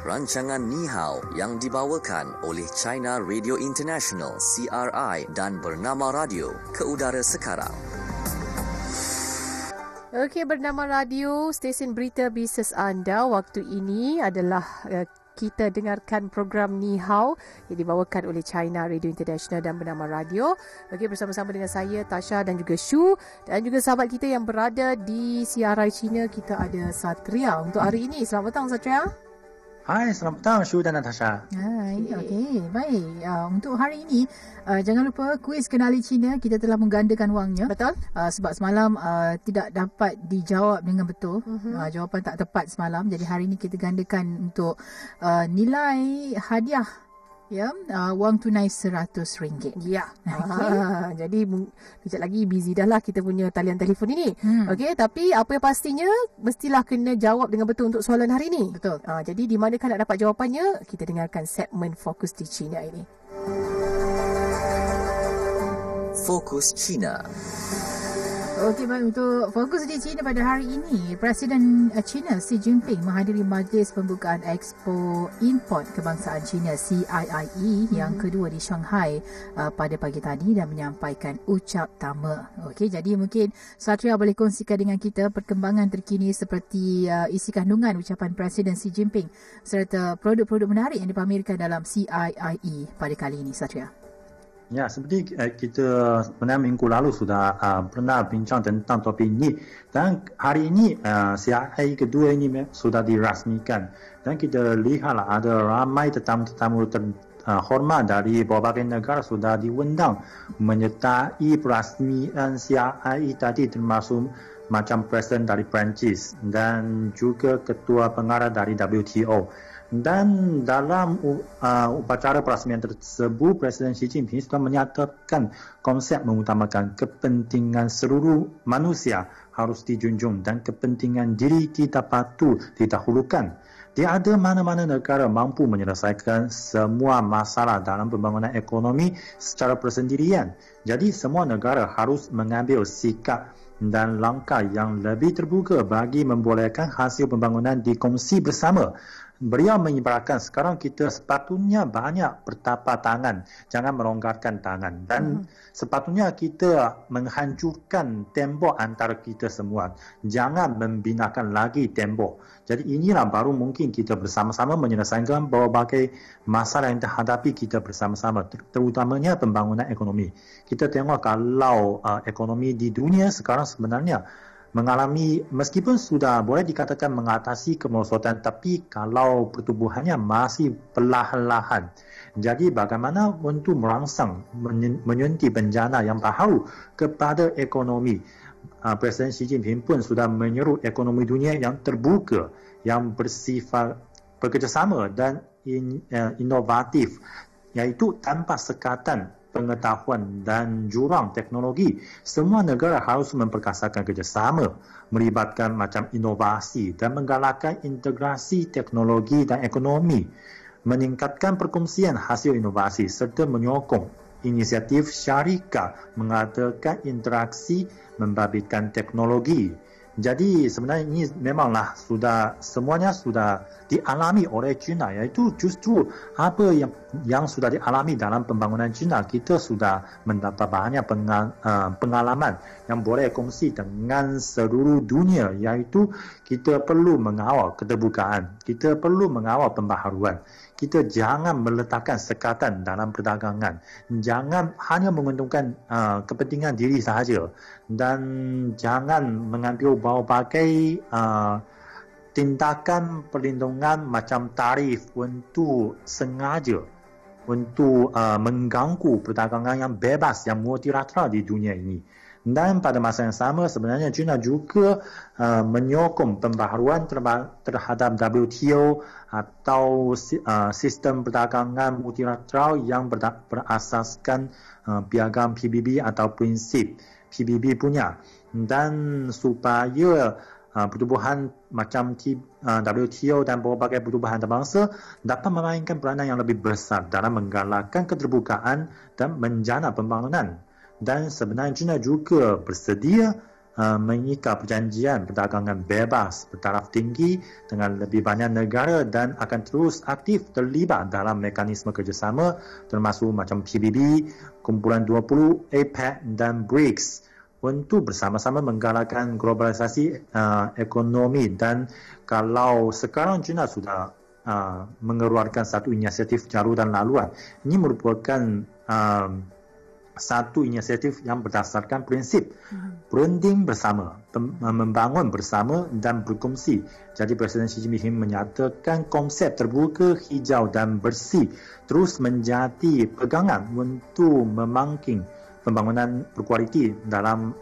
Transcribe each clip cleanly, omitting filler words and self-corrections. rancangan Ni Hao yang dibawakan oleh China Radio International (CRI) dan Bernama Radio ke udara sekarang. Okey, Bernama Radio, stesen berita bisnes anda waktu ini adalah kita dengarkan program Ni Hao yang dibawakan oleh China Radio International dan Bernama Radio. Okey, bersama-sama dengan saya, Tasha dan juga Shu, dan juga sahabat kita yang berada di CRI China, kita ada Satria untuk hari ini. Selamat petang, Satria. Hai, selamat petang Shu dan Natasha. Hai, okey, baik. Untuk hari ini, jangan lupa kuis kenali China, kita telah menggandakan wangnya. Betul. Sebab semalam tidak dapat dijawab dengan betul. Jawapan tak tepat semalam. Jadi hari ini kita gandakan untuk nilai hadiah. Ya, wang tunai RM100. Ya. Okay. Jadi sekejap lagi busy dah lah kita punya talian telefon ini. Okey, tapi apa yang pastinya mestilah kena jawab dengan betul untuk soalan hari ini. Betul. Jadi di manakah nak dapat jawapannya? Kita dengarkan segmen Fokus di China ini. Fokus China. Okey, baik, untuk Fokus di China pada hari ini, Presiden China Xi Jinping menghadiri majlis pembukaan Expo Import Kebangsaan China CIIE yang kedua di Shanghai pada pagi tadi dan menyampaikan ucap tama. Okey, jadi mungkin Satria boleh kongsikan dengan kita perkembangan terkini seperti isi kandungan ucapan Presiden Xi Jinping serta produk-produk menarik yang dipamerkan dalam CIIE pada kali ini, Satria. Ya, seperti kita sebenarnya minggu lalu sudah pernah bincang tentang topik ini, dan hari ini CIIE kedua ini sudah dirasmikan, dan kita lihatlah ada ramai tetamu-tetamu terhormat dari berbagai negara sudah diundang menyertai perasmian CIIE tadi, termasuk macam Presiden dari Perancis dan juga Ketua Pengarah dari WTO. Dan dalam upacara perasmian tersebut, Presiden Xi Jinping sudah menyatakan konsep mengutamakan kepentingan seluruh manusia harus dijunjung dan kepentingan diri kita patut didahulukan. Tiada mana-mana negara mampu menyelesaikan semua masalah dalam pembangunan ekonomi secara persendirian. Jadi semua negara harus mengambil sikap dan langkah yang lebih terbuka bagi membolehkan hasil pembangunan dikongsi bersama. Beliau mengibaratkan sekarang kita sepatutnya banyak bertapa tangan, jangan melonggarkan tangan, dan sepatutnya kita menghancurkan tembok antara kita semua, jangan membinakan lagi tembok. Jadi inilah baru mungkin kita bersama-sama menyelesaikan berbagai masalah yang dihadapi kita bersama-sama, terutamanya pembangunan ekonomi. Kita tengok kalau ekonomi di dunia sekarang sebenarnya mengalami, meskipun sudah boleh dikatakan mengatasi kemerosotan, tapi kalau pertumbuhannya masih perlahan-lahan. Jadi bagaimana untuk merangsang menyunti bencana yang baharu kepada ekonomi? Presiden Xi Jinping pun sudah menyeru ekonomi dunia yang terbuka, yang bersifat bekerjasama dan inovatif, iaitu tanpa sekatan pengetahuan dan jurang teknologi. Semua negara harus memperkasakan kerjasama, melibatkan macam inovasi dan menggalakkan integrasi teknologi dan ekonomi, meningkatkan perkongsian hasil inovasi serta menyokong inisiatif syarikat mengadakan interaksi membabitkan teknologi. Jadi sebenarnya ini memanglah sudah semuanya sudah dialami oleh China, iaitu justru apa yang sudah dialami dalam pembangunan China, kita sudah mendapat banyak pengalaman yang boleh kongsi dengan seluruh dunia, iaitu kita perlu mengawal keterbukaan, kita perlu mengawal pembaharuan. Kita jangan meletakkan sekatan dalam perdagangan. Jangan hanya menguntungkan kepentingan diri sahaja. Dan jangan mengambil berbagai tindakan perlindungan macam tarif untuk sengaja untuk mengganggu perdagangan yang bebas, yang multilateral di dunia ini. Dan pada masa yang sama sebenarnya China juga menyokong pembaharuan terhadap WTO atau sistem perdagangan multilateral yang berasaskan piagam PBB atau prinsip PBB punya, dan supaya pertubuhan macam WTO dan berbagai pertubuhan antarabangsa dapat memainkan peranan yang lebih besar dalam menggalakkan keterbukaan dan menjana pembangunan. Dan sebenarnya China juga bersedia mengikat perjanjian perdagangan bebas bertaraf tinggi dengan lebih banyak negara dan akan terus aktif terlibat dalam mekanisme kerjasama termasuk macam PBB, Kumpulan 20, APEC dan BRICS untuk bersama-sama menggalakkan globalisasi ekonomi. Dan kalau sekarang China sudah mengeluarkan satu inisiatif jarutan laluan, ini merupakan satu inisiatif yang berdasarkan prinsip berunding bersama, membangun bersama dan berkongsi. Jadi Presiden Xi Jinping menyatakan konsep terbuka, hijau dan bersih terus menjadi pegangan untuk memangking pembangunan berkualiti dalam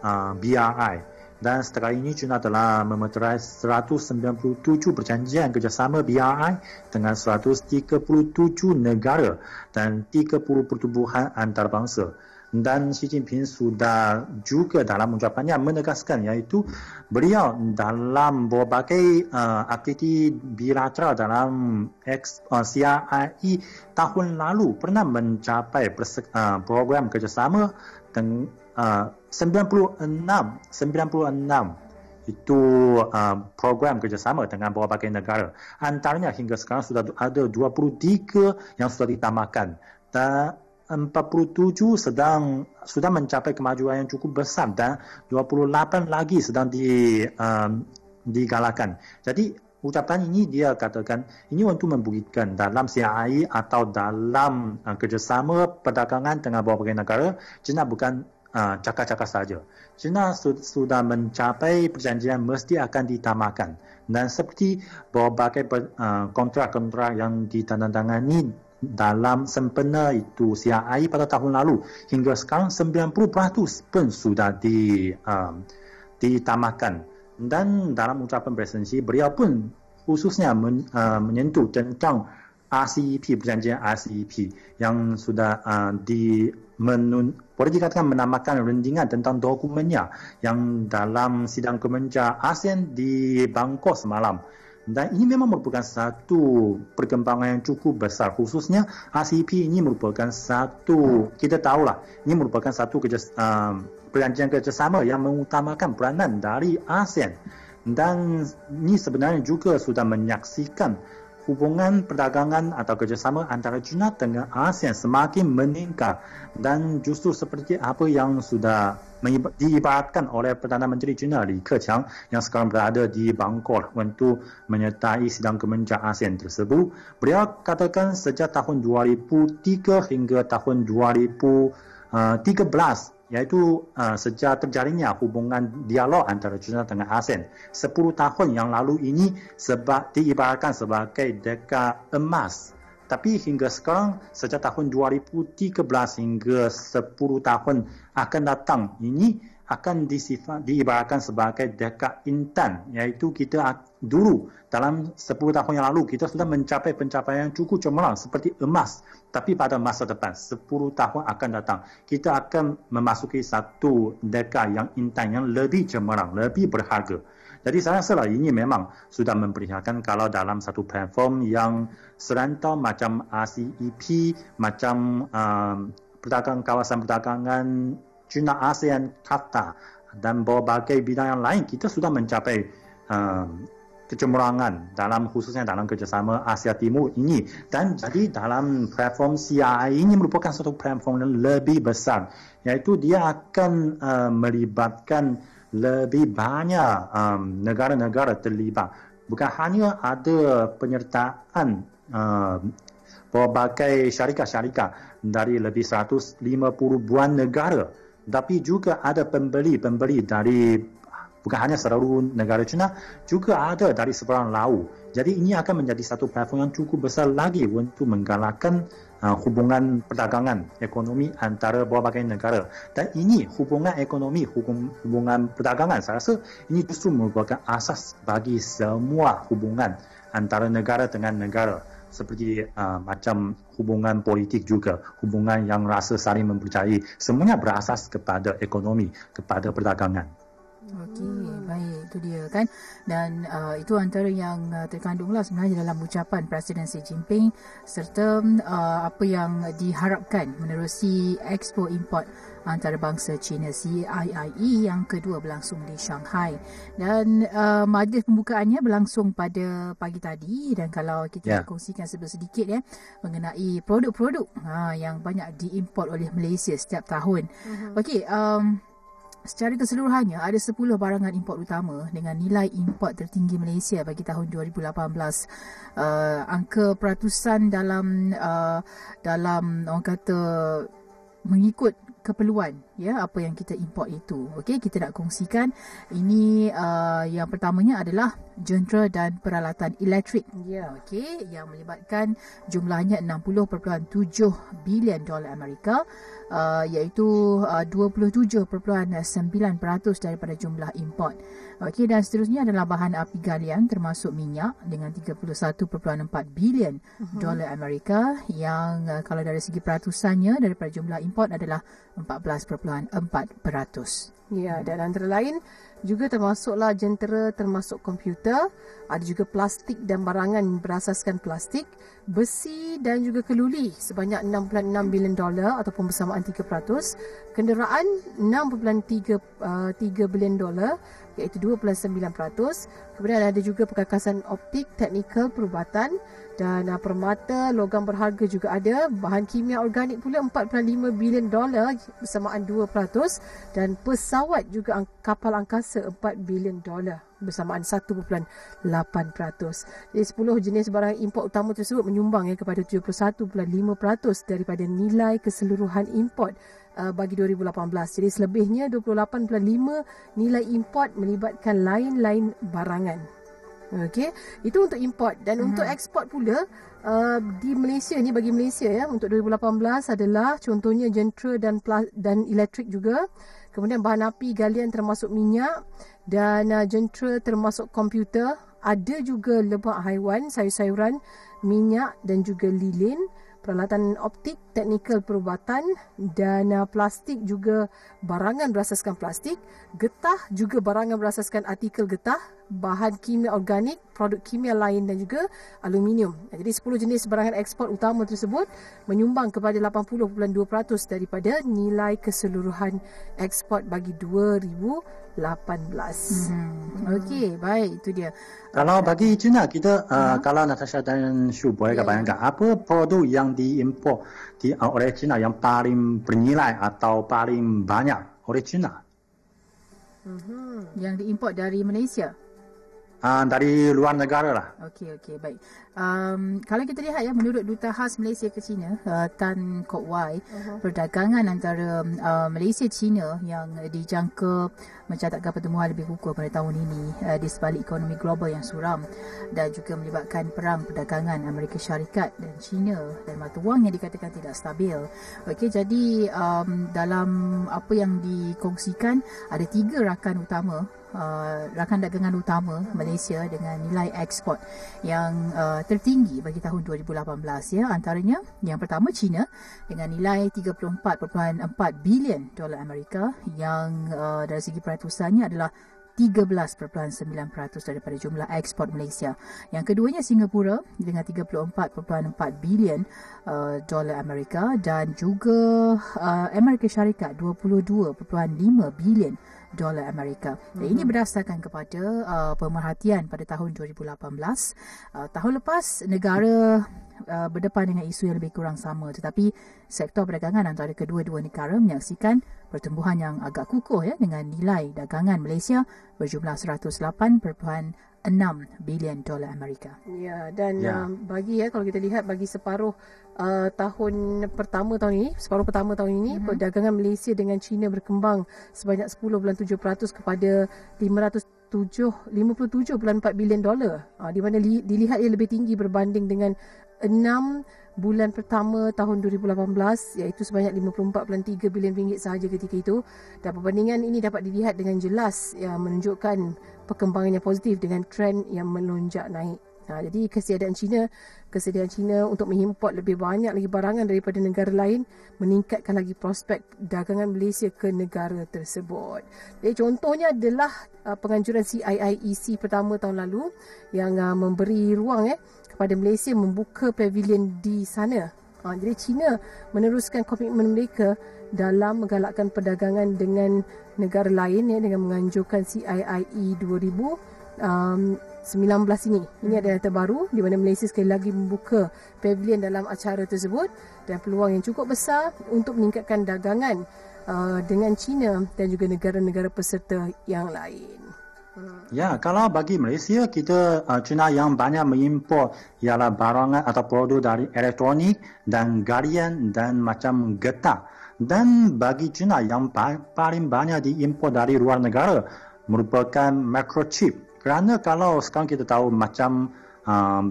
BRI. Dan setakat ini China telah memeterai 197 perjanjian kerjasama BRI dengan 137 negara dan 30 pertubuhan antarabangsa. Dan Xi Jinping sudah juga dalam ucapannya menegaskan iaitu beliau dalam berbagai aktiviti bilateral dalam CIIE tahun lalu pernah mencapai program kerjasama dengan 96 itu program kerjasama dengan berbagai negara. Antaranya hingga sekarang sudah ada 23 yang sudah ditamakan dan 47 sudah mencapai kemajuan yang cukup besar dan 28 lagi sedang digalakan. Jadi ucapan ini dia katakan ini untuk membuktikan dalam CIIE atau dalam kerjasama perdagangan dengan berbagai negara, China bukan cakap-cakap saja. China sudah mencapai perjanjian mesti akan ditamakan. Dan seperti berbagai kontrak-kontrak yang ditandatangani dalam sempena itu CIIE pada tahun lalu, hingga sekarang 90% pun sudah ditamakan. Dan dalam ucapan Presiden Xi, beliau pun khususnya menyentuh tentang RCEP, perjanjian RCEP yang sudah boleh dikatakan menamakan rendingan tentang dokumennya yang dalam sidang kemeja ASEAN di Bangkok semalam. Dan ini memang merupakan satu perkembangan yang cukup besar, khususnya RCEP ini merupakan satu, kita tahulah, ini merupakan satu perjanjian kerjasama yang mengutamakan peranan dari ASEAN. Dan ini sebenarnya juga sudah menyaksikan hubungan perdagangan atau kerjasama antara China dengan ASEAN semakin meningkat. Dan justru seperti apa yang sudah diibaratkan oleh Perdana Menteri China Li Keqiang yang sekarang berada di Bangkok untuk menyertai sidang kemeja ASEAN tersebut. Beliau katakan sejak tahun 2003 hingga tahun 2013 iaitu sejak terjadinya hubungan dialog antara China dengan ASEAN 10 tahun yang lalu ini diibaratkan sebagai dekad emas. Tapi hingga sekarang, sejak tahun 2013 hingga 10 tahun akan datang ini akan diibaratkan sebagai dekad intan, iaitu kita dulu dalam 10 tahun yang lalu kita sudah mencapai pencapaian cukup cemerlang seperti emas. Tapi pada masa depan 10 tahun akan datang, kita akan memasuki satu dekad yang intan, yang lebih cemerlang, lebih berharga. Jadi saya rasa ini memang sudah memperlihatkan kalau dalam satu platform yang serantau macam RCEP, macam kawasan perdagangan China ASEAN Kata dan berbagai bidang yang lain, kita sudah mencapai kecemerlangan dalam khususnya dalam kerjasama Asia Timur ini. Dan jadi dalam platform CIIE ini merupakan satu platform yang lebih besar, iaitu dia akan melibatkan lebih banyak negara-negara terlibat. Bukan hanya ada penyertaan berbagai syarikat-syarikat dari lebih 150-an negara, tapi juga ada pembeli-pembeli dari bukan hanya seluruh negara China, juga ada dari seberang laut. Jadi ini akan menjadi satu platform yang cukup besar lagi untuk menggalakkan hubungan perdagangan ekonomi antara berbagai negara. Dan ini hubungan ekonomi, hubungan perdagangan, saya rasa ini justru merupakan asas bagi semua hubungan antara negara dengan negara. Seperti macam hubungan politik juga, hubungan yang rasa saling mempercayai, semuanya berasas kepada ekonomi, kepada perdagangan. Okey, baik, itu dia kan. Dan itu antara yang terkandunglah sebenarnya dalam ucapan Presiden Xi Jinping serta apa yang diharapkan menerusi Expo Import Antarabangsa China CIIE yang kedua berlangsung di Shanghai. Dan majlis pembukaannya berlangsung pada pagi tadi, dan kalau kita kongsikan sedikit mengenai produk-produk yang banyak diimport oleh Malaysia setiap tahun. Okey, secara keseluruhannya ada 10 barangan import utama dengan nilai import tertinggi Malaysia bagi tahun 2018. Angka peratusan dalam orang kata mengikut keperluan apa yang kita import itu. Okey, kita nak kongsikan ini. Yang pertamanya adalah jentera dan peralatan elektrik. Okey, yang melibatkan jumlahnya 60.7 bilion dolar Amerika, iaitu 27.9% daripada jumlah import. Okey, dan seterusnya adalah bahan api galian termasuk minyak dengan 31.4 bilion dolar Amerika, yang kalau dari segi peratusannya daripada jumlah import adalah 14.4%. Ya, dan antara lain juga termasuklah jentera, termasuk komputer, ada juga plastik dan barangan berasaskan plastik, besi dan juga keluli sebanyak 6.6 bilion dolar ataupun bersamaan 3%, kenderaan 6.3 bilion dolar iaitu 2.9%, kemudian ada juga perkakasan optik, teknikal, perubatan dan permata, logam berharga juga ada. Bahan kimia organik pula 4.5 bilion dolar bersamaan 2%, dan pesawat juga kapal angkasa 4 bilion dolar bersamaan 1.8%. Jadi 10 jenis barang import utama tersebut menyumbang kepada 71.5% daripada nilai keseluruhan import bagi 2018. Jadi selebihnya 28.5 nilai import melibatkan lain-lain barangan. Okey, itu untuk import. Dan untuk ekspor pula di Malaysia ni, bagi Malaysia untuk 2018 adalah contohnya jentera dan elektrik juga, kemudian bahan api galian termasuk minyak dan jentera termasuk komputer, ada juga lemak haiwan, sayur-sayuran, minyak dan juga lilin, peralatan optik, teknikal perubatan dan plastik juga barangan berasaskan plastik, getah juga barangan berasaskan artikel getah, bahan kimia organik, produk kimia lain dan juga aluminium. Jadi 10 jenis barangan ekspor utama tersebut menyumbang kepada 80.2% daripada nilai keseluruhan ekspor bagi 2018. Okey, baik, itu dia. Kalau bagi China kita, kalau Natasha dan Shu boleh bayangkan apa produk yang diimport oleh China yang paling bernilai atau paling banyak oleh China? Yang diimport dari Malaysia? Dari luar negara lah. Okey, baik. Kalau kita lihat menurut Duta Khas Malaysia ke China, Tan Kok Wai, perdagangan antara Malaysia-China yang dijangka mencatatkan pertumbuhan lebih kukuh pada tahun ini di sebalik ekonomi global yang suram dan juga melibatkan perang perdagangan Amerika Syarikat dan China dan mata wang yang dikatakan tidak stabil. Okey, jadi dalam apa yang dikongsikan ada 3 rakan utama, rakan dagangan utama Malaysia dengan nilai ekspor yang tertinggi bagi tahun 2018. Antaranya yang pertama China dengan nilai 34.4 bilion dolar Amerika, yang dari segi peratusannya adalah 13.9% daripada jumlah ekspor Malaysia. Yang keduanya Singapura dengan 34.4 bilion dolar Amerika, dan juga Amerika Syarikat 22.5 bilion dolar Amerika. Dan ini berdasarkan kepada pemerhatian pada tahun 2018. Tahun lepas negara berdepan dengan isu yang lebih kurang sama, tetapi sektor perdagangan antara kedua-dua negara menyaksikan pertumbuhan yang agak kukuh dengan nilai dagangan Malaysia berjumlah 108.6 bilion dolar Amerika. Ya, dan bagi kalau kita lihat bagi separuh separuh pertama tahun ini perdagangan Malaysia dengan China berkembang sebanyak 10.7% kepada 57.4 bilion dolar, di mana dilihat ia lebih tinggi berbanding dengan 6 bulan pertama tahun 2018, iaitu sebanyak 54.3 bilion ringgit sahaja ketika itu. Dan perbandingan ini dapat dilihat dengan jelas yang menunjukkan perkembangan yang positif dengan trend yang melonjak naik. Jadi kesediaan China untuk mengimport lebih banyak lagi barangan daripada negara lain meningkatkan lagi prospek dagangan Malaysia ke negara tersebut. Jadi contohnya adalah penganjuran CIIE pertama tahun lalu yang memberi ruang kepada Malaysia membuka pavilion di sana. Jadi China meneruskan komitmen mereka dalam menggalakkan perdagangan dengan negara lain dengan menganjurkan CIIE 2019 ini. Ini adalah terbaru di mana Malaysia sekali lagi membuka pavilion dalam acara tersebut dan peluang yang cukup besar untuk meningkatkan dagangan dengan China dan juga negara-negara peserta yang lain. Ya, kalau bagi Malaysia, kita China yang banyak mengimpor ialah barangan atau produk dari elektronik dan garian dan macam getah. Dan bagi China yang paling banyak diimpor dari luar negara merupakan microchip. Kerana kalau sekarang kita tahu macam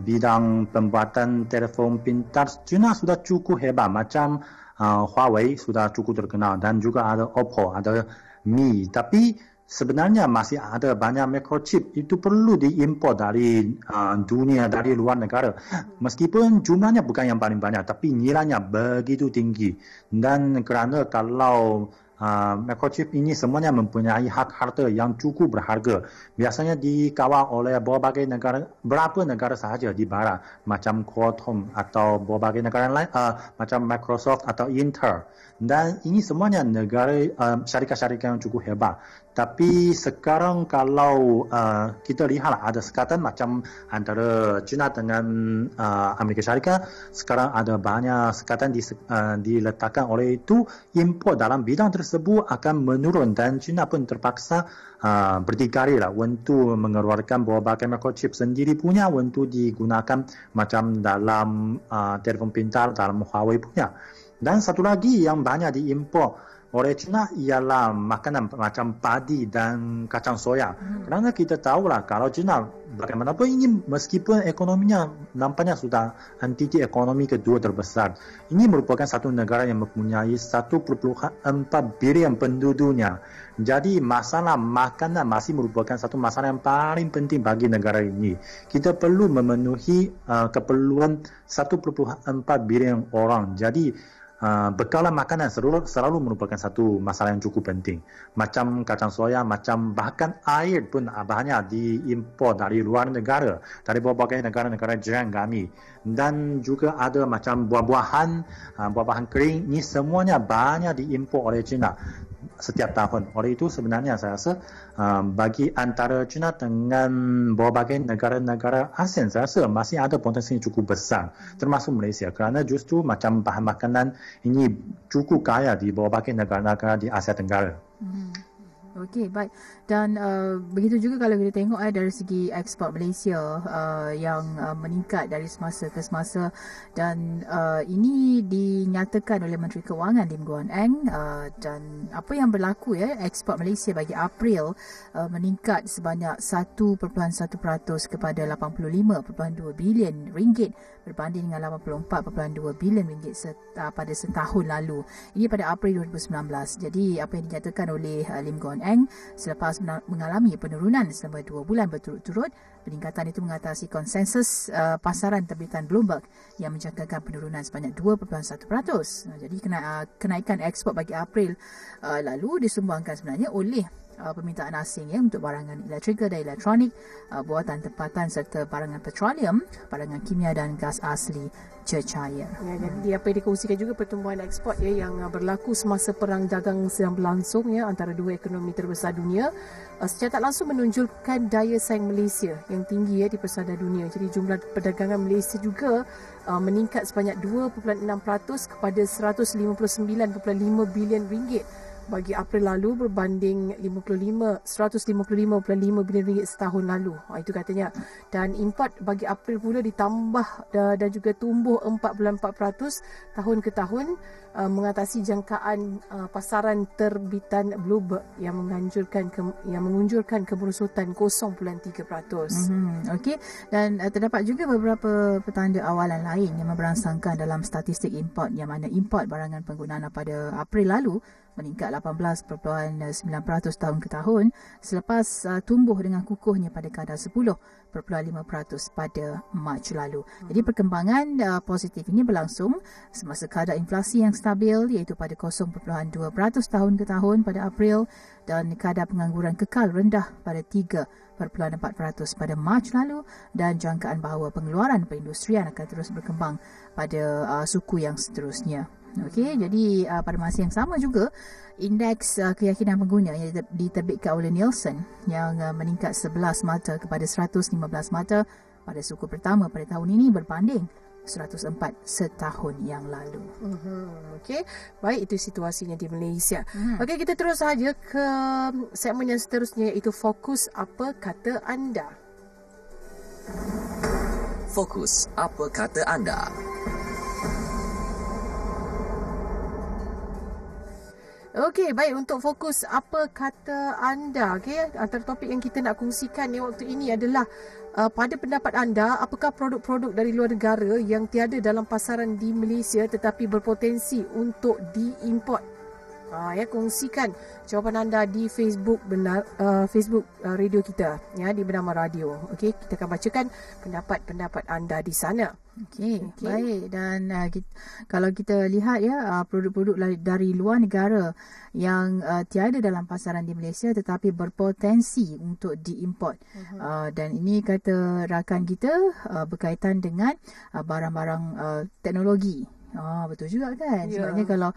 bidang pembuatan telefon pintar, China sudah cukup hebat. Macam Huawei sudah cukup terkenal dan juga ada OPPO, ada Mi. Tapi sebenarnya masih ada banyak microchip itu perlu diimpor dari dunia, dari luar negara. Meskipun jumlahnya bukan yang paling banyak, tapi nilainya begitu tinggi. Dan kerana kalau microchip ini semuanya mempunyai hak harta yang cukup berharga. Biasanya dikawal oleh berbagai negara, berapa negara sahaja di barat, macam Qualcomm atau berbagai negara lain, macam Microsoft atau Intel. Dan ini semuanya negara syarikat-syarikat yang cukup hebat. Tapi sekarang kalau kita lihat ada sekatan macam antara China dengan Amerika Syarikat, sekarang ada banyak sekatan diletakkan oleh itu import dalam bidang tersebut akan menurun dan China pun terpaksa berdikari untuk mengeluarkan berbagai microchip sendiri punya untuk digunakan macam dalam telefon pintar, dalam Huawei punya. Dan satu lagi yang banyak diimport oleh China ialah makanan macam padi dan kacang soya. Kerana kita tahulah kalau China bagaimanapun ini meskipun ekonominya nampaknya sudah entiti ekonomi kedua terbesar, ini merupakan satu negara yang mempunyai 1.4 bilion penduduknya. Jadi masalah makanan masih merupakan satu masalah yang paling penting bagi negara ini. Kita perlu memenuhi keperluan 1.4 bilion orang. Jadi bekalan makanan selalu merupakan satu masalah yang cukup penting. Macam kacang soya, macam bahkan air pun banyak diimpor dari luar negara, dari berbagai negara-negara jiran kami. Dan juga ada macam buah-buahan kering, ini semuanya banyak diimpor oleh China setiap tahun. Oleh itu sebenarnya saya rasa bagi antara China dengan berbagai negara-negara ASEAN, saya rasa masih ada potensi cukup besar, termasuk Malaysia. Kerana justru macam bahan makanan ini cukup kaya di berbagai negara-negara di Asia Tenggara. Okey, baik. Dan begitu juga kalau kita tengok dari segi ekspor Malaysia yang meningkat dari semasa ke semasa, dan ini dinyatakan oleh Menteri Kewangan Lim Guan Eng, dan apa yang berlaku ekspor Malaysia bagi April meningkat sebanyak 1.1% kepada 85.2 bilion ringgit berbanding dengan 84.2 bilion ringgit pada setahun lalu. Ini pada April 2019. Jadi apa yang dinyatakan oleh Lim Guan Eng selepas mengalami penurunan selama 2 bulan berturut-turut, peningkatan itu mengatasi konsensus pasaran terbitan Bloomberg yang menjangkakan penurunan sebanyak 2.1%. Jadi kenaikan ekspor bagi April lalu disumbangkan sebenarnya oleh permintaan asing untuk barangan elektrikal dan elektronik, buatan tempatan serta barangan petroleum, barangan kimia dan gas asli cecair. Ya, jadi apa yang dikongsikan juga pertumbuhan ekspor yang berlaku semasa perang dagang sedang berlangsung antara dua ekonomi terbesar dunia, secara tak langsung menunjukkan daya saing Malaysia yang tinggi di persada dunia. Jadi jumlah perdagangan Malaysia juga meningkat sebanyak 2.6% kepada 159.5 bilion ringgit bagi April lalu berbanding 155.5 bilion ringgit setahun lalu. Itu katanya. Dan import bagi April pula ditambah dan juga tumbuh 4.4% tahun ke tahun, mengatasi jangkaan pasaran terbitan Bloomberg yang mengunjurkan kemerosotan 0.3%. Okey, dan terdapat juga beberapa petanda awalan lain yang memberangsangkan dalam statistik import, yang mana import barangan penggunaan pada April lalu meningkat 18.9% tahun ke tahun selepas tumbuh dengan kukuhnya pada kadar 10 3.5% pada Mac lalu. Jadi perkembangan positif ini berlangsung semasa kadar inflasi yang stabil iaitu pada 0.2% tahun ke tahun pada April dan kadar pengangguran kekal rendah pada 3.4% pada Mac lalu dan jangkaan bahawa pengeluaran perindustrian akan terus berkembang pada suku yang seterusnya. Okey, jadi pada masa yang sama juga indeks keyakinan pengguna yang diterbitkan oleh Nielsen yang meningkat 11 mata kepada 115 mata pada suku pertama pada tahun ini berbanding 104 setahun yang lalu. Okey, baik, itu situasinya di Malaysia. Okey, kita terus saja ke segmen yang seterusnya iaitu Fokus Apa Kata Anda. Fokus Apa Kata Anda. Okey, baik, untuk Fokus Apa Kata Anda, okey, antara topik yang kita nak kongsikan ni waktu ini adalah pada pendapat anda, apakah produk-produk dari luar negara yang tiada dalam pasaran di Malaysia tetapi berpotensi untuk diimport? Ya, kongsikan jawapan anda di Facebook Facebook radio kita, ya, di Bernama Radio. Okey, kita akan bacakan pendapat-pendapat anda di sana. Okey, baik, dan kita, kalau kita lihat ya produk-produk dari luar negara yang tiada dalam pasaran di Malaysia tetapi berpotensi untuk diimport. Dan ini kata rakan kita berkaitan dengan barang-barang teknologi. Betul juga kan, sebabnya kalau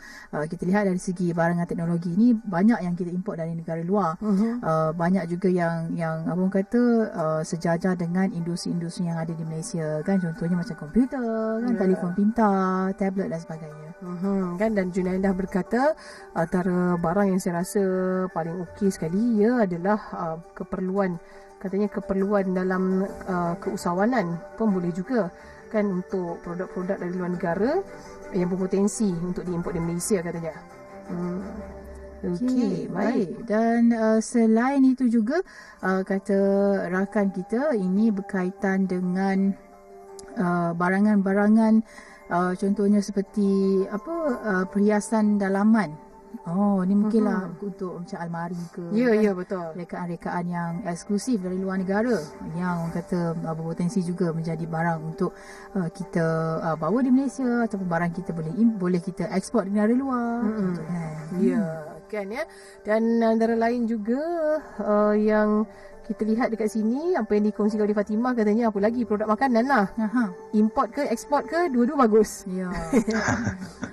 kita lihat dari segi barangan teknologi ni banyak yang kita import dari negara luar, banyak juga yang abang kata sejajar dengan industri-industri yang ada di Malaysia kan, contohnya macam komputer kan, telefon pintar, tablet dan sebagainya. Kan, dan Junaidah berkata antara barang yang saya rasa paling okey sekali ia adalah keperluan dalam keusahawanan pun boleh juga kan, untuk produk-produk dari luar negara yang berpotensi untuk diimport di Malaysia katanya. Okey, baik. Dan selain itu juga kata rakan kita ini berkaitan dengan barangan-barangan contohnya seperti perhiasan dalaman. Ni mungkinlah untuk macam almari ke. Ya, betul. Rekaan-rekaan yang eksklusif dari luar negara yang orang kata berpotensi juga menjadi barang untuk kita bawa di Malaysia ataupun barang kita boleh kita ekspor di negara luar. Dan antara lain juga yang kita lihat dekat sini, apa yang dikongsikan oleh Fatimah katanya, apa lagi, produk makanan lah. Import ke, eksport ke, dua-dua bagus.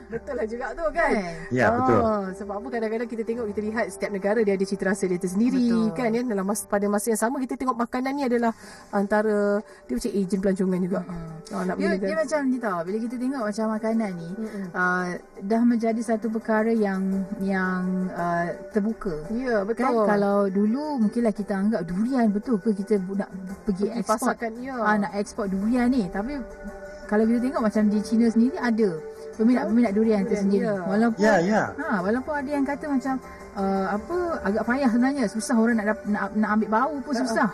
Betul lah juga tu kan? Betul. Sebab apa kadang-kadang kita lihat setiap negara dia ada cita rasa dia tersendiri kan ya. Dalam pada masa yang sama kita tengok makanan ni adalah antara, dia macam ejen pelancongan juga. Dia macam ni tau, bila kita tengok macam makanan ni, dah menjadi satu perkara yang terbuka. Betul. Kan? Kalau dulu mungkinlah kita anggap durian, betul ke kita nak pergi ekspor nak ekspor durian ni, tapi kalau kita tengok macam di China sendiri ada peminat-peminat durian tersendiri. Walaupun ada yang kata macam agak payah sebenarnya, susah orang nak ambil bau pun susah.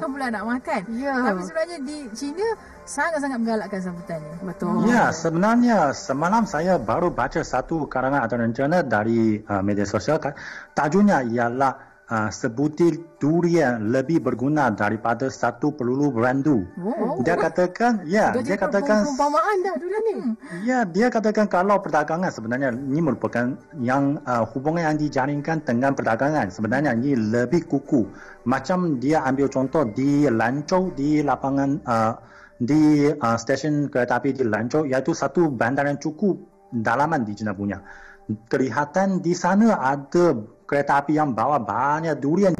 Kan pula nak makan. Tapi sebenarnya di China sangat-sangat menggalakkan sambutannya. Betul. Sebenarnya semalam saya baru baca satu karangan atau rencana dari media sosial kan. Tajuknya ialah sebutir durian lebih berguna daripada 1 peluru berandu. Dia katakan, perumpamaan dah durian ni. Dia katakan kalau perdagangan sebenarnya ini merupakan yang hubungan yang dijalinkan dengan perdagangan sebenarnya ini lebih kukuh. Macam dia ambil contoh di Lanzhou, di lapangan di stesen kereta api di Lanzhou, iaitu satu bandaran cukup dalaman di China punya. Kelihatan di sana ada kereta api yang bawa banyak durian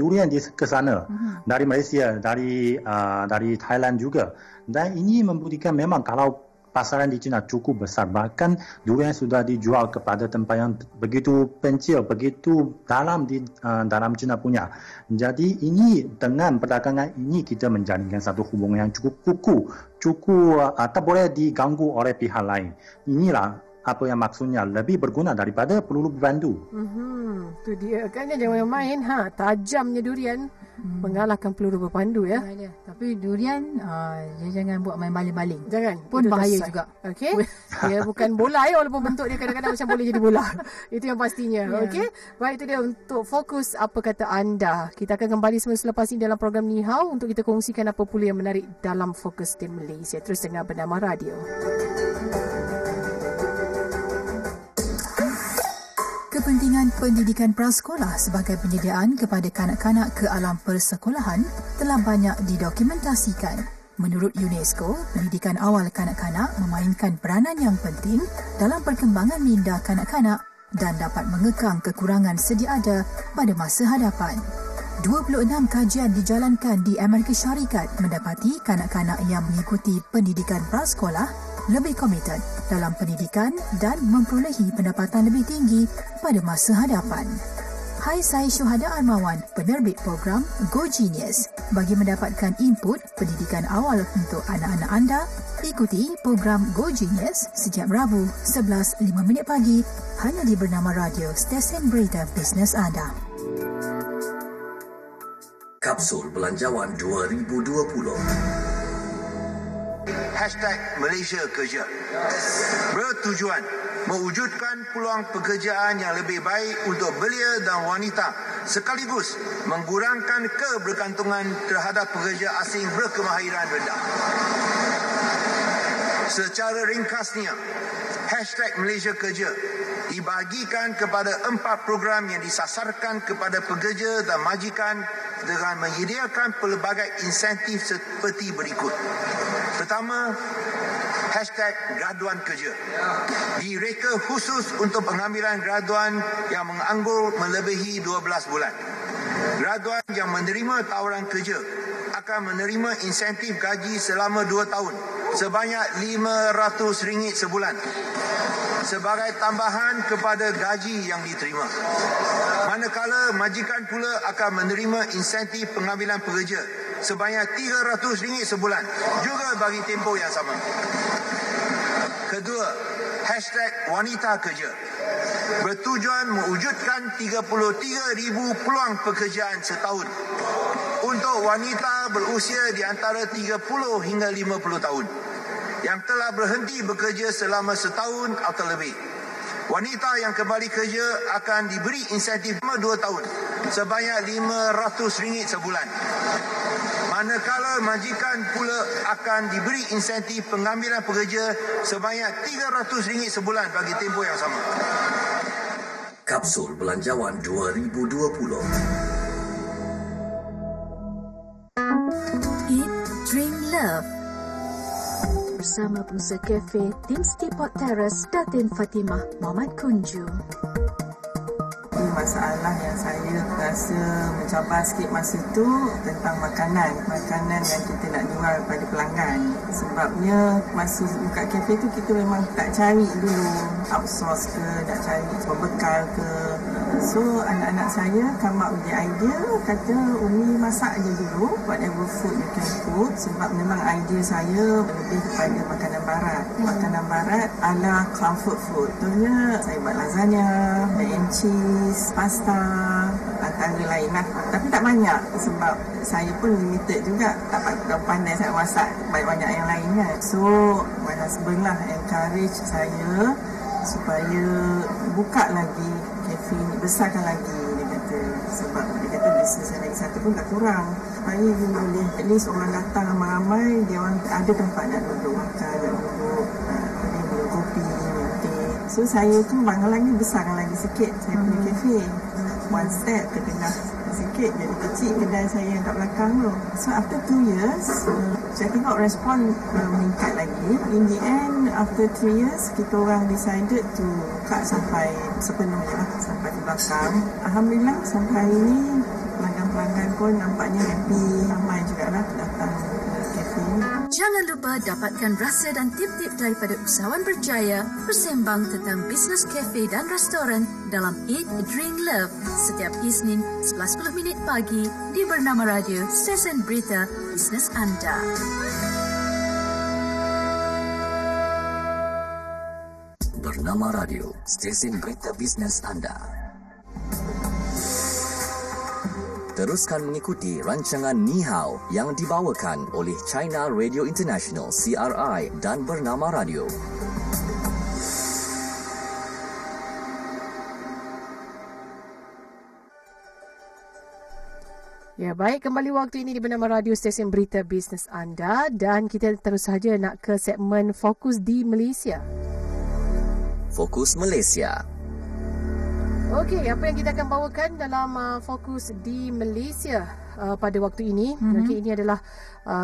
ke sana. Dari Malaysia, dari Thailand juga. Dan ini membuktikan memang kalau pasaran di China cukup besar. Bahkan durian sudah dijual kepada tempat yang begitu pencil, begitu dalam di dalam China punya. Jadi ini dengan perdagangan ini kita menjalinkan satu hubungan yang cukup kukuh, tak boleh diganggu oleh pihak lain. Inilah apa yang maksudnya lebih berguna daripada peluru berpandu. Tu dia kan, jangan main tajamnya durian mengalahkan peluru berpandu ya. Tapi durian dia jangan buat main baling-baling. Jangan. Pun bahaya dasar juga. Okey. Dia bukan bola ya, walaupun bentuk dia kadang-kadang macam boleh jadi bola. Itu yang pastinya. Yeah. Okey. Baik, itu dia untuk fokus apa kata anda. Kita akan kembali semula selepas ini dalam program Ni Hao untuk kita kongsikan apa pula yang menarik dalam fokus di Malaysia. Terus dengar Bernama Radio. Kepentingan pendidikan prasekolah sebagai penyediaan kepada kanak-kanak ke alam persekolahan telah banyak didokumentasikan. Menurut UNESCO, pendidikan awal kanak-kanak memainkan peranan yang penting dalam perkembangan minda kanak-kanak dan dapat mengekang kekurangan sedia ada pada masa hadapan. 26 kajian dijalankan di Amerika Syarikat mendapati kanak-kanak yang mengikuti pendidikan prasekolah lebih komited dalam pendidikan dan memperolehi pendapatan lebih tinggi pada masa hadapan. Hai, saya Syuhada Armawan, penerbit program Go Genius. Bagi mendapatkan input pendidikan awal untuk anak-anak anda, ikuti program Go Genius setiap Rabu 11.05 pagi hanya di Bernama Radio, stesen berita bisnes anda. Kapsul Belanjawan 2020. #MalaysiaKerja bertujuan mewujudkan peluang pekerjaan yang lebih baik untuk belia dan wanita, sekaligus mengurangkan kebergantungan terhadap pekerja asing berkemahiran rendah. Secara ringkasnya, #MalaysiaKerja dibagikan kepada 4 program yang disasarkan kepada pekerja dan majikan dengan menyediakan pelbagai insentif seperti berikut. Pertama, #graduan kerja. Direka khusus untuk pengambilan graduan yang menganggur melebihi 12 bulan. Graduan yang menerima tawaran kerja akan menerima insentif gaji selama 2 tahun sebanyak RM500 sebulan sebagai tambahan kepada gaji yang diterima. Manakala majikan pula akan menerima insentif pengambilan pekerja sebanyak RM300 sebulan juga bagi tempoh yang sama. Kedua, #wanita kerja bertujuan mewujudkan 33,000 peluang pekerjaan setahun untuk wanita berusia di antara 30 hingga 50 tahun yang telah berhenti bekerja selama setahun atau lebih. Wanita yang kembali kerja akan diberi insentif 2 tahun sebanyak RM500 sebulan. Manakala majikan pula akan diberi insentif pengambilan pekerja sebanyak RM300 sebulan bagi tempoh yang sama. Kapsul Belanjawan 2020. Eat, Drink, Love. Bersama pengusaha kafe Tim Steeport Terrace, Datin Fatimah Mohamed Kunju. Masalah yang saya rasa mencabar sikit masa tu tentang makanan yang kita nak jual kepada pelanggan. Sebabnya masa buka kafe tu kita memang tak cari dulu outsource ke, nak cari pembekal ke. So anak-anak saya come up with the idea, kata Umi masak je dulu whatever food you can cook. Sebab memang idea saya lebih kepada makanan barat, makanan barat ala comfort food. Contohnya saya buat lasagna, mac and cheese, pasta, antara lain lah. Tapi tak banyak sebab saya pun limited juga, tak pandai saya masak banyak-banyak yang lain kan. So my husband lah encourage saya supaya buka lagi kafe ni, besarkan lagi dia kata. Sebab dia kata bisnes yang lagi satu pun tak kurang, supaya dia boleh at least orang datang ramai-ramai, dia orang ada tempat nak duduk makan, nak duduk minum kopi, minum teh. So saya kembangkan lagi, besarkan lagi sikit saya punya kafe. One step ke tengah sikit, jadi kecil kedai saya yang kat belakang tu. So after 2 years, saya tengok respon meningkat lagi. In the end, after 3 years, kita orang decided to buka sampai sepenuhnya, sampai di belakang. Alhamdulillah sampai hari ni pelanggan-pelanggan pun nampaknya happy, ramai jugalah datang kafe. Jangan lupa dapatkan rasa dan tip-tip daripada usahawan berjaya bersembang tentang bisnes kafe dan restoran dalam Eat, Drink, Love setiap Isnin 11.10 pagi di Bernama Radio, stesen berita bisnes anda. Bernama Radio, stesen berita bisnes anda. Teruskan mengikuti rancangan Ni Hao yang dibawakan oleh China Radio International CRI dan Bernama Radio. Ya, baik, kembali waktu ini di Bernama Radio, stesen berita bisnes anda, dan kita terus saja nak ke segmen Fokus di Malaysia. Fokus Malaysia. Okey, apa yang kita akan bawakan dalam Fokus di Malaysia pada waktu ini? Okey, ini adalah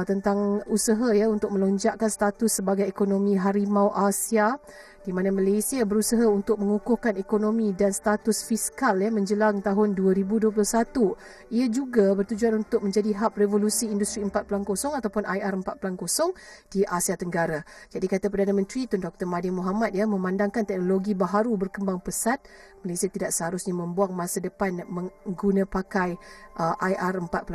tentang usaha ya untuk melonjakkan status sebagai ekonomi harimau Asia, di mana Malaysia berusaha untuk mengukuhkan ekonomi dan status fiskal ya menjelang tahun 2021. Ia juga bertujuan untuk menjadi hub revolusi industri 4.0 ataupun IR 4.0 di Asia Tenggara. Jadi kata Perdana Menteri Tun Dr Mahathir Mohamad ya, memandangkan teknologi baharu berkembang pesat, Malaysia tidak seharusnya membuang masa depan menggunakan pakai IR 4.0.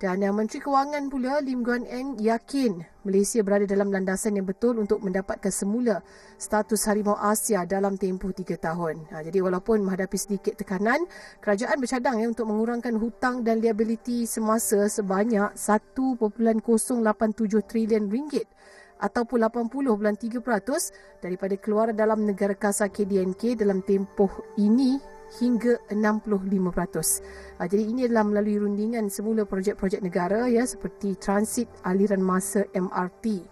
Dan Menteri Kewangan pula, Lim Guan Eng, yakin Malaysia berada dalam landasan yang betul untuk mendapatkan semula status harimau Asia dalam tempoh 3 tahun. Jadi walaupun menghadapi sedikit tekanan, kerajaan bercadang ya untuk mengurangkan hutang dan liabiliti semasa sebanyak 1.087 trilion ringgit ataupun 80.3% daripada keluaran dalam negara kasar KDNK dalam tempoh ini hingga 65%. Jadi ini adalah melalui rundingan semula projek-projek negara ya, seperti transit aliran masa MRT.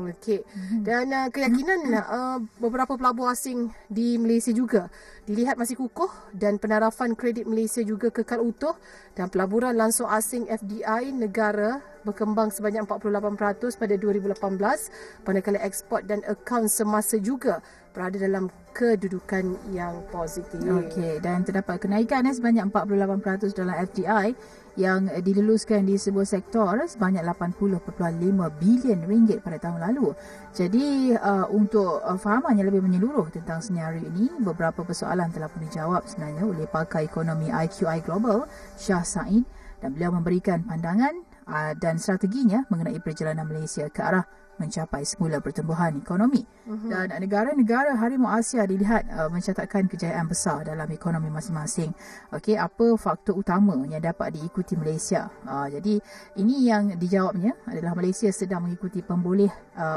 Okey. Dan keyakinan beberapa pelabur asing di Malaysia juga dilihat masih kukuh, dan penarafan kredit Malaysia juga kekal utuh, dan pelaburan langsung asing FDI negara berkembang sebanyak 48% pada 2018, manakala ekspor dan akaun semasa juga berada dalam kedudukan yang positif. Okey, dan terdapat kenaikan sebanyak 48% dalam FDI yang diluluskan di sebuah sektor sebanyak 80.5 bilion ringgit pada tahun lalu. Jadi untuk fahamannya lebih menyeluruh tentang senario ini, beberapa persoalan telah pun dijawab sebenarnya oleh pakar ekonomi IQI Global, Shah Said, dan beliau memberikan pandangan dan strateginya mengenai perjalanan Malaysia ke arah mencapai semula pertumbuhan ekonomi. Dan negara-negara harimau Asia dilihat mencatatkan kejayaan besar dalam ekonomi masing-masing. Okey, apa faktor utama yang dapat diikuti Malaysia? Jadi ini yang dijawabnya adalah Malaysia sedang mengikuti pemboleh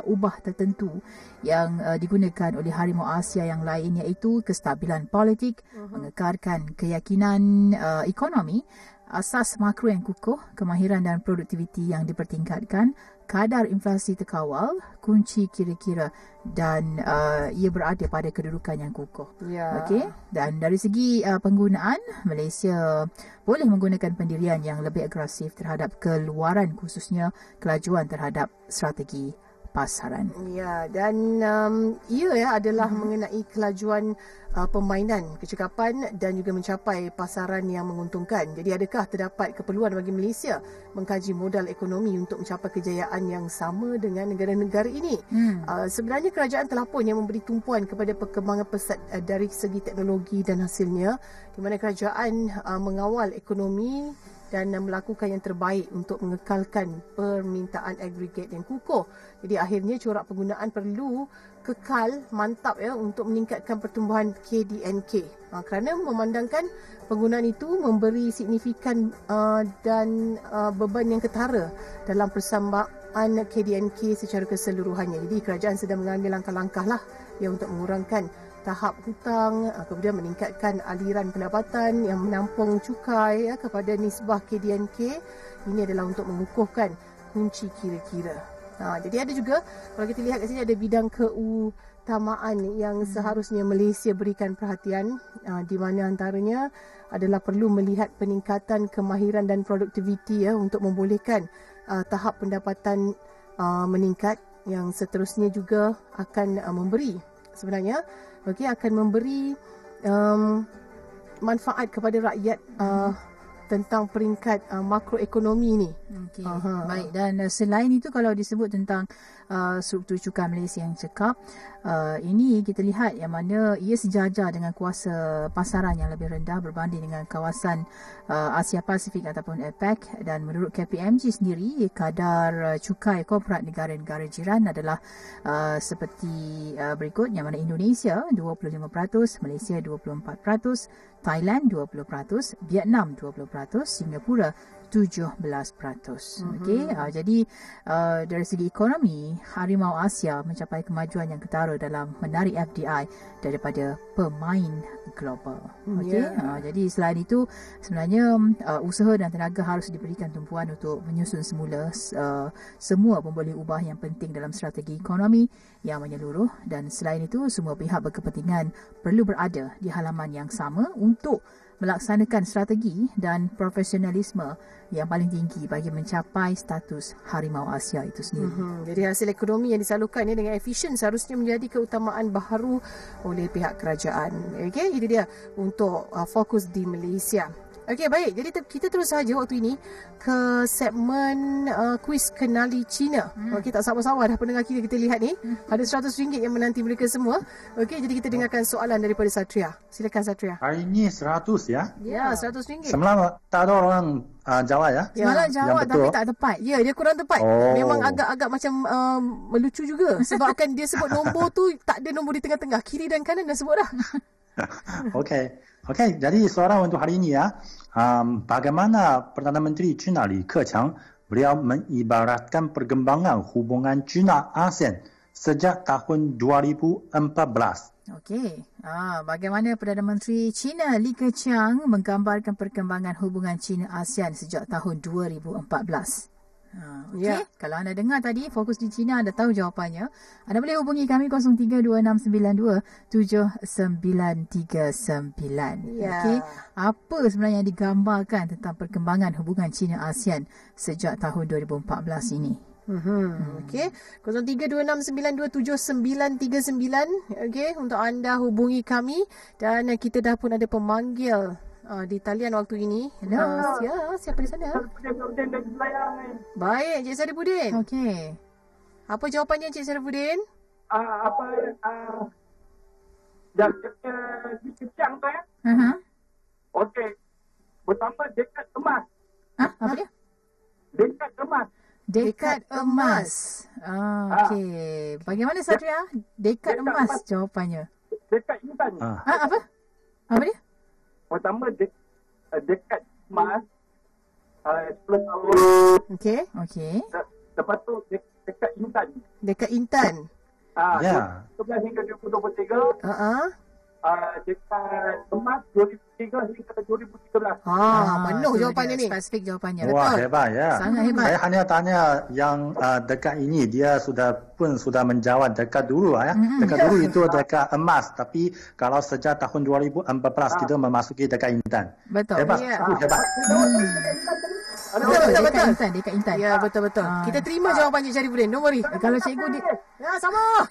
ubah tertentu yang digunakan oleh harimau Asia yang lain, iaitu kestabilan politik, mengekarkan keyakinan ekonomi, asas makro yang kukuh, kemahiran dan produktiviti yang dipertingkatkan, kadar inflasi terkawal, kunci kira-kira, dan ia berada pada kedudukan yang kukuh. Okey, dan dari segi penggunaan, Malaysia boleh menggunakan pendirian yang lebih agresif terhadap keluaran, khususnya kelajuan terhadap strategi pasaran. Ya, dan ia adalah mengenai kelajuan permainan, kecekapan dan juga mencapai pasaran yang menguntungkan. Jadi adakah terdapat keperluan bagi Malaysia mengkaji modal ekonomi untuk mencapai kejayaan yang sama dengan negara-negara ini? Sebenarnya kerajaan telah pun yang memberi tumpuan kepada perkembangan pesat dari segi teknologi dan hasilnya, di mana kerajaan mengawal ekonomi dan melakukan yang terbaik untuk mengekalkan permintaan agregat yang kukuh. Jadi akhirnya corak penggunaan perlu kekal mantap ya untuk meningkatkan pertumbuhan KDNK, kerana memandangkan penggunaan itu memberi signifikan dan beban yang ketara dalam persamaan KDNK secara keseluruhannya. Jadi kerajaan sedang mengambil langkah-langkah lah ya untuk mengurangkan tahap hutang, kemudian meningkatkan aliran pendapatan yang menampung cukai ya, kepada nisbah KDNK. Ini adalah untuk mengukuhkan kunci kira-kira. Jadi ada juga, kalau kita lihat kat sini ada bidang keutamaan yang seharusnya Malaysia berikan perhatian, di mana antaranya adalah perlu melihat peningkatan kemahiran dan produktiviti ya, untuk membolehkan tahap pendapatan meningkat, yang seterusnya juga akan memberi sebenarnya akan memberi manfaat kepada rakyat tentang peringkat makroekonomi ini. Baik, dan selain itu, kalau disebut tentang Struktur Cukai Malaysia yang cekap. Ini kita lihat yang mana ia sejajar dengan kuasa pasaran yang lebih rendah berbanding dengan kawasan Asia Pasifik ataupun APEC, dan menurut KPMG sendiri kadar cukai korporat negara-negara jiran adalah seperti berikut, yang mana Indonesia 25%, Malaysia 24%, Thailand 20%, Vietnam 20%, Singapura 17%. Okey, jadi dari segi ekonomi, Harimau Asia mencapai kemajuan yang ketara dalam menarik FDI daripada pemain global. Okey, jadi selain itu sebenarnya usaha dan tenaga harus diberikan tumpuan untuk menyusun semula semua pemboleh ubah yang penting dalam strategi ekonomi yang menyeluruh, dan selain itu semua pihak berkepentingan perlu berada di halaman yang sama untuk melaksanakan strategi dan profesionalisme yang paling tinggi bagi mencapai status Harimau Asia itu sendiri. Jadi hasil ekonomi yang disalurkan ini dengan efisien seharusnya menjadi keutamaan baharu oleh pihak kerajaan. Okey, itu dia untuk fokus di Malaysia. Okey, baik. Jadi kita terus saja waktu ini ke segmen kuis Kenali Cina. Okey, tak sama-sama dah pendengar kita lihat ni. Ada RM100 yang menanti mereka semua. Okey, jadi kita dengarkan soalan daripada Satria. Silakan Satria. Hari ini 100 ya? Ya, RM100. Semalam tak ada orang Jawa ya? Semalam Jawa tapi tak tepat. Ya, dia kurang tepat. Memang agak-agag macam melucu juga. Sebab kan dia sebut nombor tu tak ada nombor di tengah-tengah. Kiri dan kanan dah sebut dah. Okey, jadi soalan untuk hari ini ya, bagaimana Perdana Menteri China Li Keqiang beliau mengibaratkan perkembangan hubungan China ASEAN sejak tahun 2014. Okey. Bagaimana Perdana Menteri China Li Keqiang menggambarkan perkembangan hubungan China ASEAN sejak tahun 2014? Kalau anda dengar tadi Fokus di China, anda tahu jawapannya. Anda boleh hubungi kami 0326927939. Okey, apa sebenarnya yang digambarkan tentang perkembangan hubungan China ASEAN sejak tahun 2014 ini? Okey, 0326927939. Okey, untuk anda hubungi kami, dan kita dah pun ada pemanggil di talian waktu ini. Siapa di sana? Baik, Encik Saripudin. Okey. Apa jawapannya Encik Saripudin? Kecang tu ya? Okey. Pertama, dekat emas. Apa dia? Dekat emas. Okey. Bagaimana Satria? Dekat emas jawapannya. Dekat intan. Apa dia? Pertama, dekat emas, 10 tahun. Okey. Lepas tu, dekat intan. Ya. 11 hingga 2023. Dekat emas, 2003 hingga 2013. Penuh jawapannya ni. Spesifik jawapannya. Wah, hebat ya. Sangat hebat. Saya hanya tanya yang dekat ini, dia sudah menjawab dekat dulu ya. Dekat dulu itu dekat emas, tapi kalau sejak tahun 2014 kita memasuki dekat intan. Betul. Hebat. Ya. Hebat. Betul. Dekat intan. Ya, betul. Kita terima jawapan Cik Syarifudin. Don't worry. Kalau cikgu dia sama.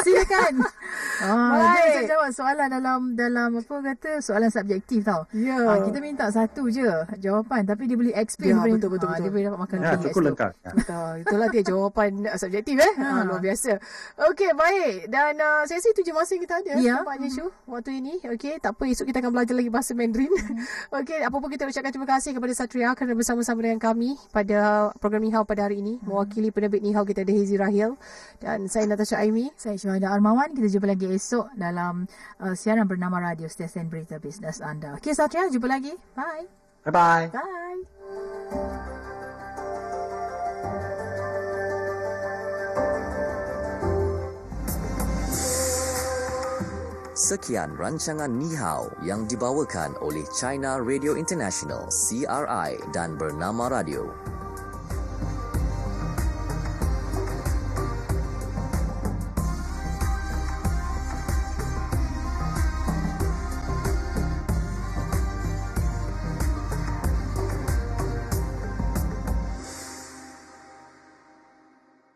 Silakan. Baik. Dia jawab soalan dalam apa kata, soalan subjektif tau. Kita minta satu je jawapan, tapi dia boleh explain. Betul. Dia boleh dapat makan lebih. Cukup lengkap. Betul. Itulah dia jawapan subjektif luar biasa. Okey, baik. Dan sesi itu je masa kita ada tempatnya waktu ini. Okey, tak apa, esok kita akan belajar lagi bahasa Mandarin. Okey, apa pun kita ucapkan terima kasih kepada Satria kerana bersama-sama dengan kami pada program Nihao pada hari ini. Mewakili penerbit Nihao kita ada Hezi Rahil. Dan saya Natasha Aimi. Saya Syuhada Armawan. Kita jumpa lagi esok dalam siaran Bernama Radio, stesen berita bisnes anda. Okay Satria, jumpa lagi. Bye. Bye-bye. Bye. Sekian rancangan Ni Hao yang dibawakan oleh China Radio International, CRI dan Bernama Radio.